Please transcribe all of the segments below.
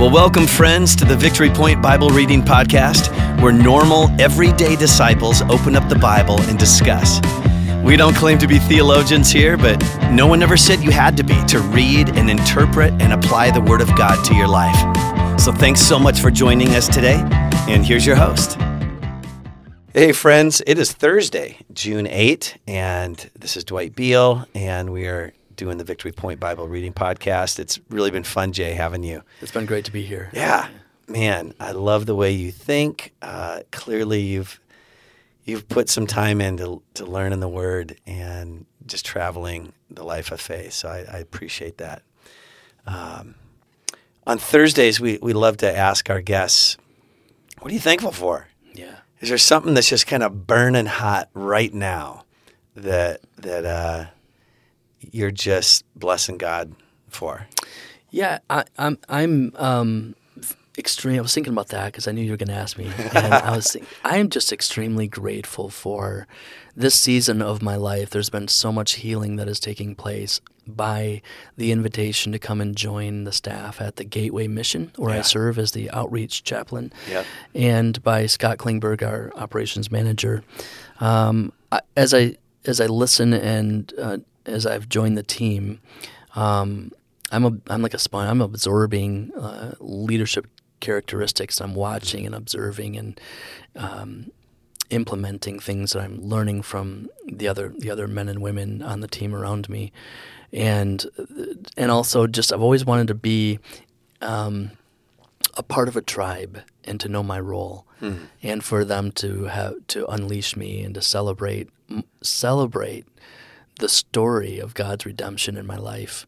Well, welcome, friends, to the Victory Point Bible Reading Podcast, where normal, everyday disciples open up the Bible and discuss. We don't claim to be theologians here, but no one ever said you had to be to read and interpret and apply the Word of God to your life. So thanks so much for joining us today, and here's your host. Hey, friends, it is Thursday, June 8th, and this is Dwight Beal, and we are doing the Victory Point Bible Reading Podcast. It's really been fun, Jay, having you. It's been great to be here. Yeah, man, I love the way you think. Clearly, you've put some time in to learning the Word and just traveling the life of faith. So I appreciate that. On Thursdays, we love to ask our guests, "What are you thankful for?" Yeah, is there something that's just kind of burning hot right now that you're just blessing God for? Yeah, I'm extreme. I was thinking about that because I knew you were going to ask me, and I'm just extremely grateful for this season of my life. There's been so much healing that is taking place by the invitation to come and join the staff at the Gateway Mission, where I serve as the outreach chaplain, and by Scott Klingberg, our operations manager. As I listen and as I've joined the team, I'm like a sponge. I'm absorbing leadership characteristics. I'm watching and observing and implementing things that I'm learning from the other men and women on the team around me, and also just I've always wanted to be a part of a tribe and to know my role, and for them to unleash me and to celebrate the story of God's redemption in my life,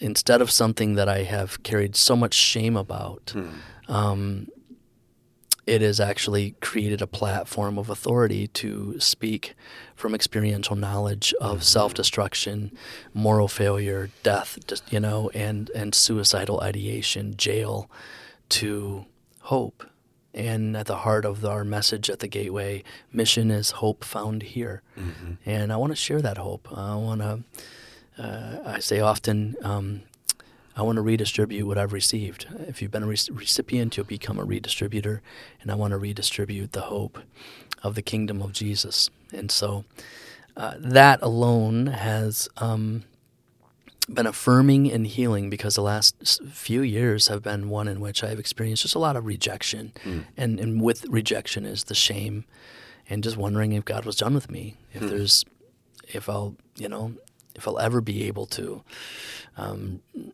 instead of something that I have carried so much shame about. It has actually created a platform of authority to speak from experiential knowledge of self-destruction, moral failure, death, and suicidal ideation, jail, to hope. And at the heart of our message at the Gateway Mission is hope found here. And I want to share that hope. I say often, I want to redistribute what I've received. If you've been a recipient, you'll become a redistributor. And I want to redistribute the hope of the kingdom of Jesus. And so that alone has been affirming and healing, because the last few years have been one in which I've experienced just a lot of rejection. And with rejection is the shame and just wondering if God was done with me, if I'll ever be able to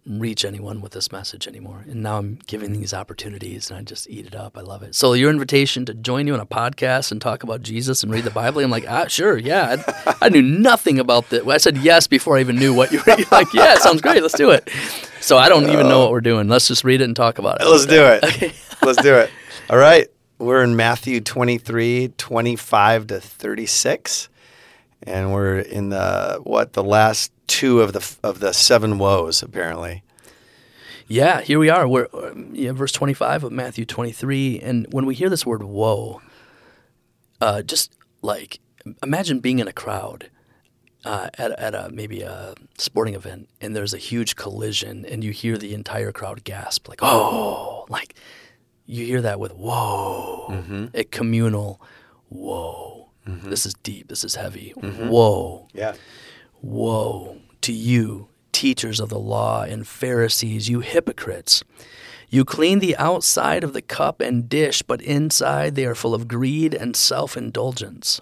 reach anyone with this message anymore. And now I'm giving these opportunities, and I just eat it up. I love it. So your invitation to join you on a podcast and talk about Jesus and read the Bible, I'm like, sure, yeah. I knew nothing about that. I said yes before I even knew what you were like. Yeah, it sounds great. Let's do it. So I don't even know what we're doing. Let's just read it and talk about it. Let's do it. Okay. Let's do it. All right. We're in Matthew 23, 25 to 36. And we're in the last two of the seven woes, apparently. Yeah, here we are. We're verse 25 of Matthew 23. And when we hear this word woe, just like imagine being in a crowd at a sporting event, and there's a huge collision, and you hear the entire crowd gasp, like, oh, like you hear that with whoa, a communal whoa. This is deep. This is heavy. Woe. Yeah. Woe to you, teachers of the law and Pharisees, you hypocrites. You clean the outside of the cup and dish, but inside they are full of greed and self-indulgence.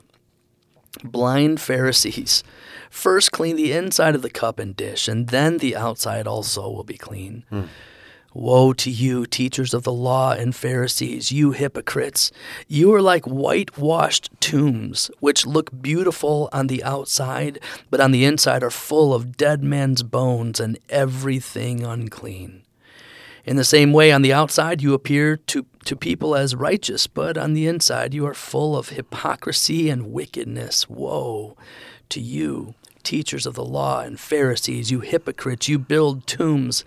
Blind Pharisees, first clean the inside of the cup and dish, and then the outside also will be clean. Woe to you, teachers of the law and Pharisees, you hypocrites! You are like whitewashed tombs, which look beautiful on the outside, but on the inside are full of dead men's bones and everything unclean. In the same way, on the outside you appear to people as righteous, but on the inside you are full of hypocrisy and wickedness. Woe to you, teachers of the law and Pharisees, you hypocrites! You build tombs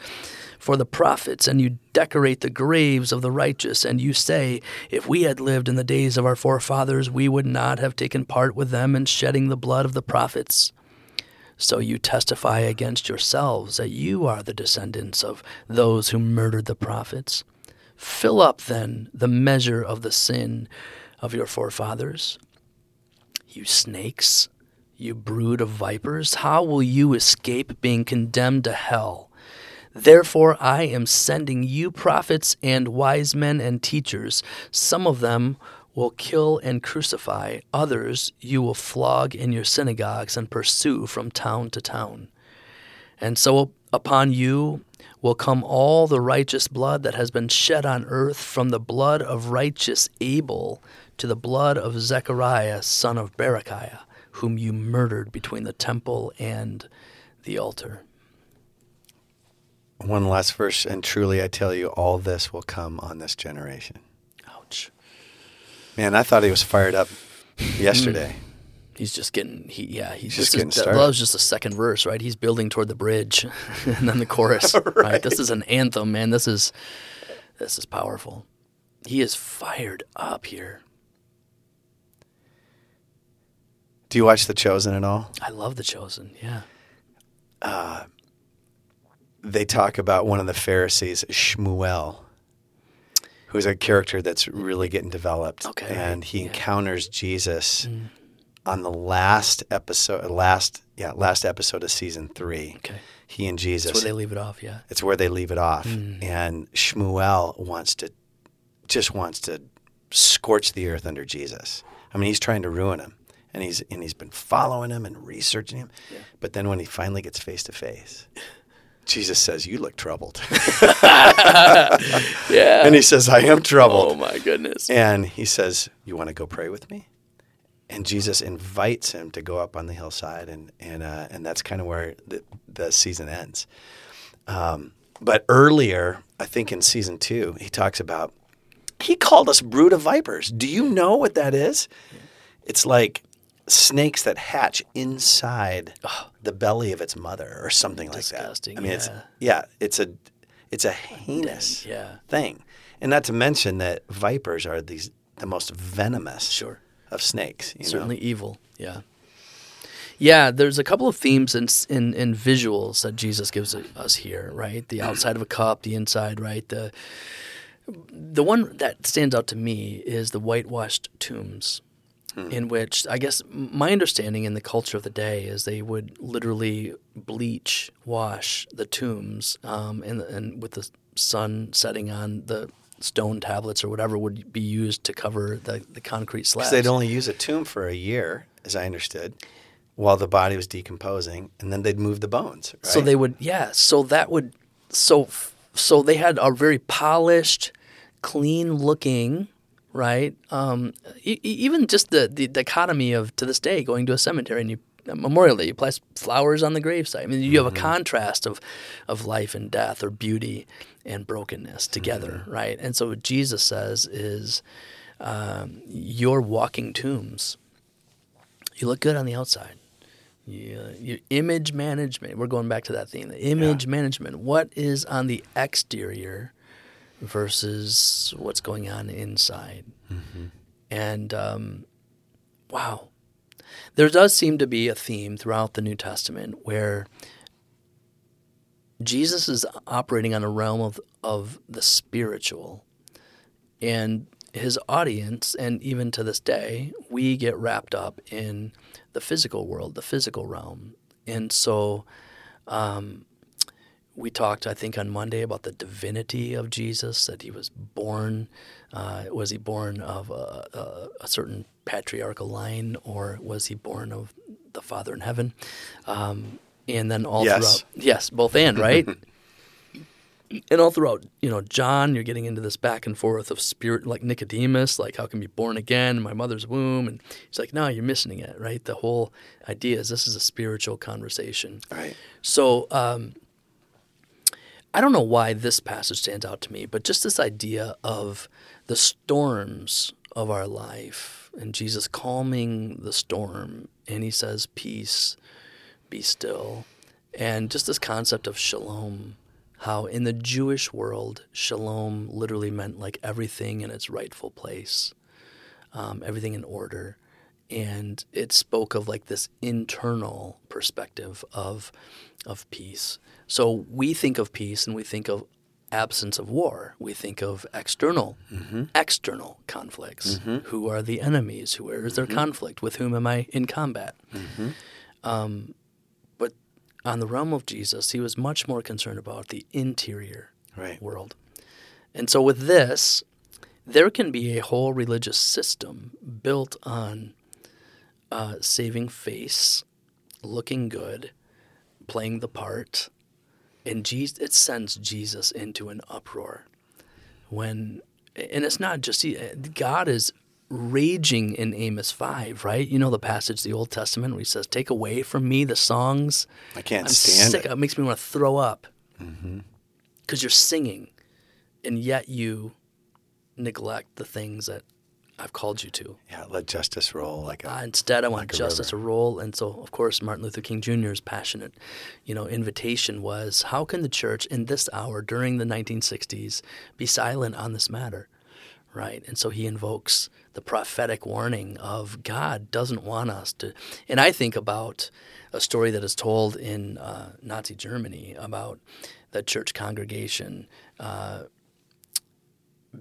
for the prophets, and you decorate the graves of the righteous, and you say, if we had lived in the days of our forefathers, we would not have taken part with them in shedding the blood of the prophets. So you testify against yourselves that you are the descendants of those who murdered the prophets. Fill up then the measure of the sin of your forefathers. You snakes, you brood of vipers, how will you escape being condemned to hell? Therefore I am sending you prophets and wise men and teachers. Some of them will kill and crucify, others you will flog in your synagogues and pursue from town to town. And so upon you will come all the righteous blood that has been shed on earth, from the blood of righteous Abel to the blood of Zechariah, son of Berechiah, whom you murdered between the temple and the altar. One last verse, and truly I tell you, all this will come on this generation. Ouch. Man, I thought he was fired up yesterday. He's just getting, he's just getting started. That was just the second verse, right? He's building toward the bridge, and then the chorus. Right? This is an anthem, man. This is powerful. He is fired up here. Do you watch The Chosen at all? I love The Chosen. Yeah. They talk about one of the Pharisees, Shmuel, who's a character that's really getting developed. Okay. And he encounters Jesus on the last episode of season 3. Okay. He and Jesus. It's where they leave it off, yeah. It's where they leave it off. And Shmuel wants to scorch the earth under Jesus. I mean, he's trying to ruin him. And he's been following him and researching him. Yeah. But then when he finally gets face to face, Jesus says, "You look troubled." Yeah. And he says, "I am troubled." Oh, my goodness. And he says, "You want to go pray with me?" And Jesus invites him to go up on the hillside, and that's kind of where the season ends. But earlier, I think in season 2, he talks about, he called us brood of vipers. Do you know what that is? Yeah. It's like snakes that hatch inside the belly of its mother, or something like disgusting, that. I mean, it's a heinous thing, and not to mention that vipers are the most venomous of snakes. Certainly evil. Yeah, yeah. There's a couple of themes in visuals that Jesus gives us here, right? The outside of a cup, the inside, right? The one that stands out to me is the whitewashed tombs. In which, I guess, my understanding in the culture of the day is they would literally wash the tombs, and with the sun setting on, the stone tablets or whatever would be used to cover the concrete slabs. Because they'd only use a tomb for a year, as I understood, while the body was decomposing, and then they'd move the bones, right? So they would, so they had a very polished, clean-looking... Right. Even just the dichotomy of, to this day, going to a cemetery and you memorial day, you place flowers on the gravesite. I mean, you have a contrast of life and death, or beauty and brokenness together. Mm-hmm. Right. And so what Jesus says is, you're walking tombs. You look good on the outside. Your image management. We're going back to that theme. The image management. What is on the exterior versus what's going on inside. Mm-hmm. And wow. There does seem to be a theme throughout the New Testament where Jesus is operating on a realm of the spiritual. And his audience, and even to this day, we get wrapped up in the physical world, the physical realm. And so we talked, I think, on Monday about the divinity of Jesus, that he was born. Was he born of a certain patriarchal line, or was he born of the Father in heaven? And then all throughout... Yes, both and, right? And all throughout, John, you're getting into this back and forth of spirit, like Nicodemus, like, how can you be born again in my mother's womb? And he's like, no, you're missing it, right? The whole idea is this is a spiritual conversation. Right. So... I don't know why this passage stands out to me, but just this idea of the storms of our life and Jesus calming the storm, and he says, peace, be still. And just this concept of shalom, how in the Jewish world, shalom literally meant like everything in its rightful place, everything in order. And it spoke of like this internal perspective of peace. So we think of peace, and we think of absence of war. We think of external conflicts. Mm-hmm. Who are the enemies? Where is their conflict? With whom am I in combat? Mm-hmm. But on the realm of Jesus, he was much more concerned about the interior world. And so with this, there can be a whole religious system built on saving face, looking good, playing the part, and it sends Jesus into an uproar. And it's not just God is raging in Amos 5, right? You know the passage, the Old Testament, where he says, "Take away from me the songs. I can't stand it. It makes me want to throw up." Mm-hmm. Because you're singing, and yet you neglect the things that I've called you to. Yeah, let justice roll like a instead, I want like justice to roll. And so, of course, Martin Luther King Jr.'s passionate, invitation was, how can the church in this hour during the 1960s be silent on this matter, right? And so he invokes the prophetic warning of God doesn't want us to. And I think about a story that is told in Nazi Germany about the church congregation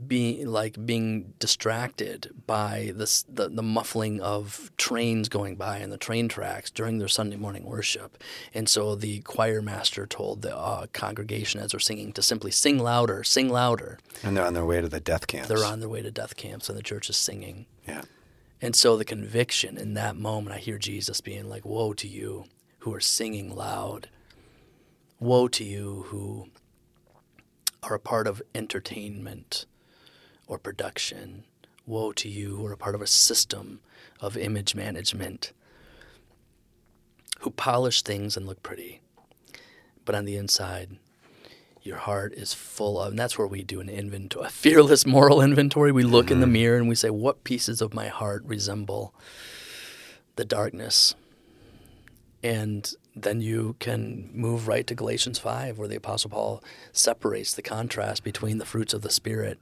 being distracted by the muffling of trains going by and the train tracks during their Sunday morning worship. And so the choir master told the congregation as they're singing to simply sing louder, sing louder. And they're on their way to the death camps. They're on their way to death camps and the church is singing. Yeah. And so the conviction in that moment, I hear Jesus being like, woe to you who are singing loud. Woe to you who are a part of entertainment or production. Woe to you who are a part of a system of image management, who polish things and look pretty. But on the inside, your heart is full of, and that's where we do an inventory, a fearless moral inventory. We look in the mirror and we say, what pieces of my heart resemble the darkness? And then you can move right to Galatians 5, where the Apostle Paul separates the contrast between the fruits of the Spirit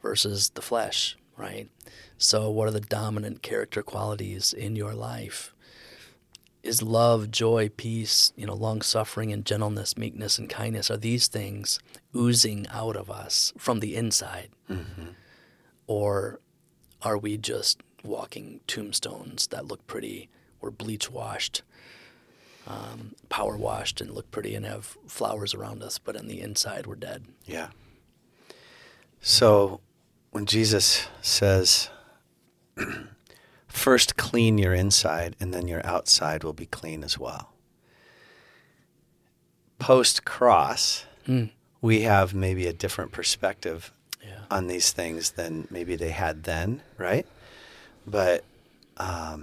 versus the flesh, right? So what are the dominant character qualities in your life? Is love, joy, peace, long-suffering and gentleness, meekness and kindness, are these things oozing out of us from the inside? Mm-hmm. Or are we just walking tombstones that look pretty, or bleach washed, power washed and look pretty and have flowers around us, but on the inside we're dead? Yeah. So when Jesus says, first clean your inside and then your outside will be clean as well. Post-cross, we have maybe a different perspective on these things than maybe they had then, right? But I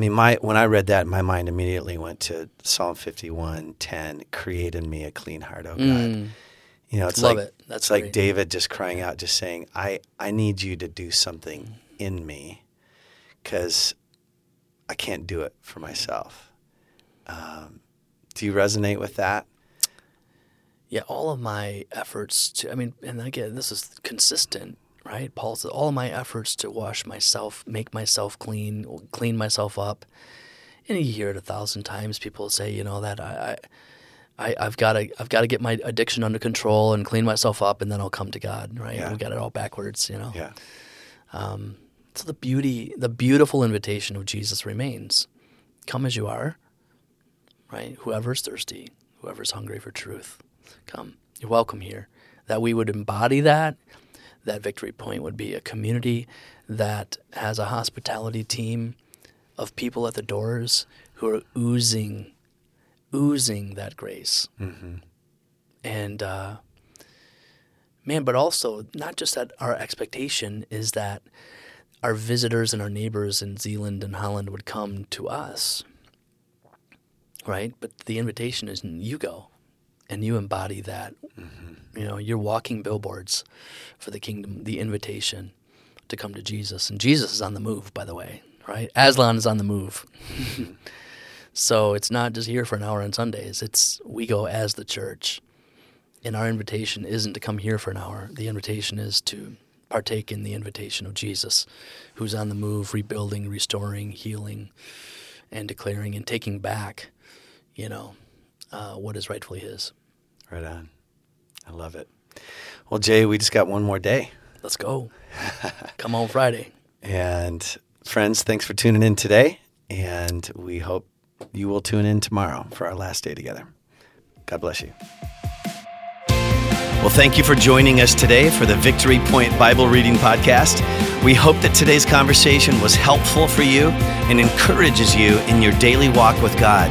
mean, when I read that, my mind immediately went to Psalm 51:10, create in me a clean heart, O God. It's love like, it. That's like David just crying out, just saying, I need you to do something in me because I can't do it for myself. Do you resonate with that? Yeah, all of my efforts to, and again, this is consistent. Right? Paul said, all my efforts to wash myself, make myself clean myself up. And you hear it 1,000 times. People say, that I've got to get my addiction under control and clean myself up, and then I'll come to God. Right? Yeah. We got it all backwards. Yeah. So the beautiful invitation of Jesus remains: come as you are. Right? Whoever's thirsty, whoever's hungry for truth, come. You're welcome here. That we would embody that Victory Point would be a community that has a hospitality team of people at the doors who are oozing that grace. Mm-hmm. And but also not just that our expectation is that our visitors and our neighbors in Zealand and Holland would come to us, right? But the invitation is you go. And you embody that. Mm-hmm. You're walking billboards for the kingdom, the invitation to come to Jesus. And Jesus is on the move, by the way, right? Aslan is on the move. So it's not just here for an hour on Sundays. It's we go as the church. And our invitation isn't to come here for an hour. The invitation is to partake in the invitation of Jesus, who's on the move, rebuilding, restoring, healing, and declaring and taking back, what is rightfully his. Right on. I love it. Well, Jay, we just got one more day. Let's go. Come on Friday. And friends, thanks for tuning in today. And we hope you will tune in tomorrow for our last day together. God bless you. Well, thank you for joining us today for the Victory Point Bible Reading Podcast. We hope that today's conversation was helpful for you and encourages you in your daily walk with God.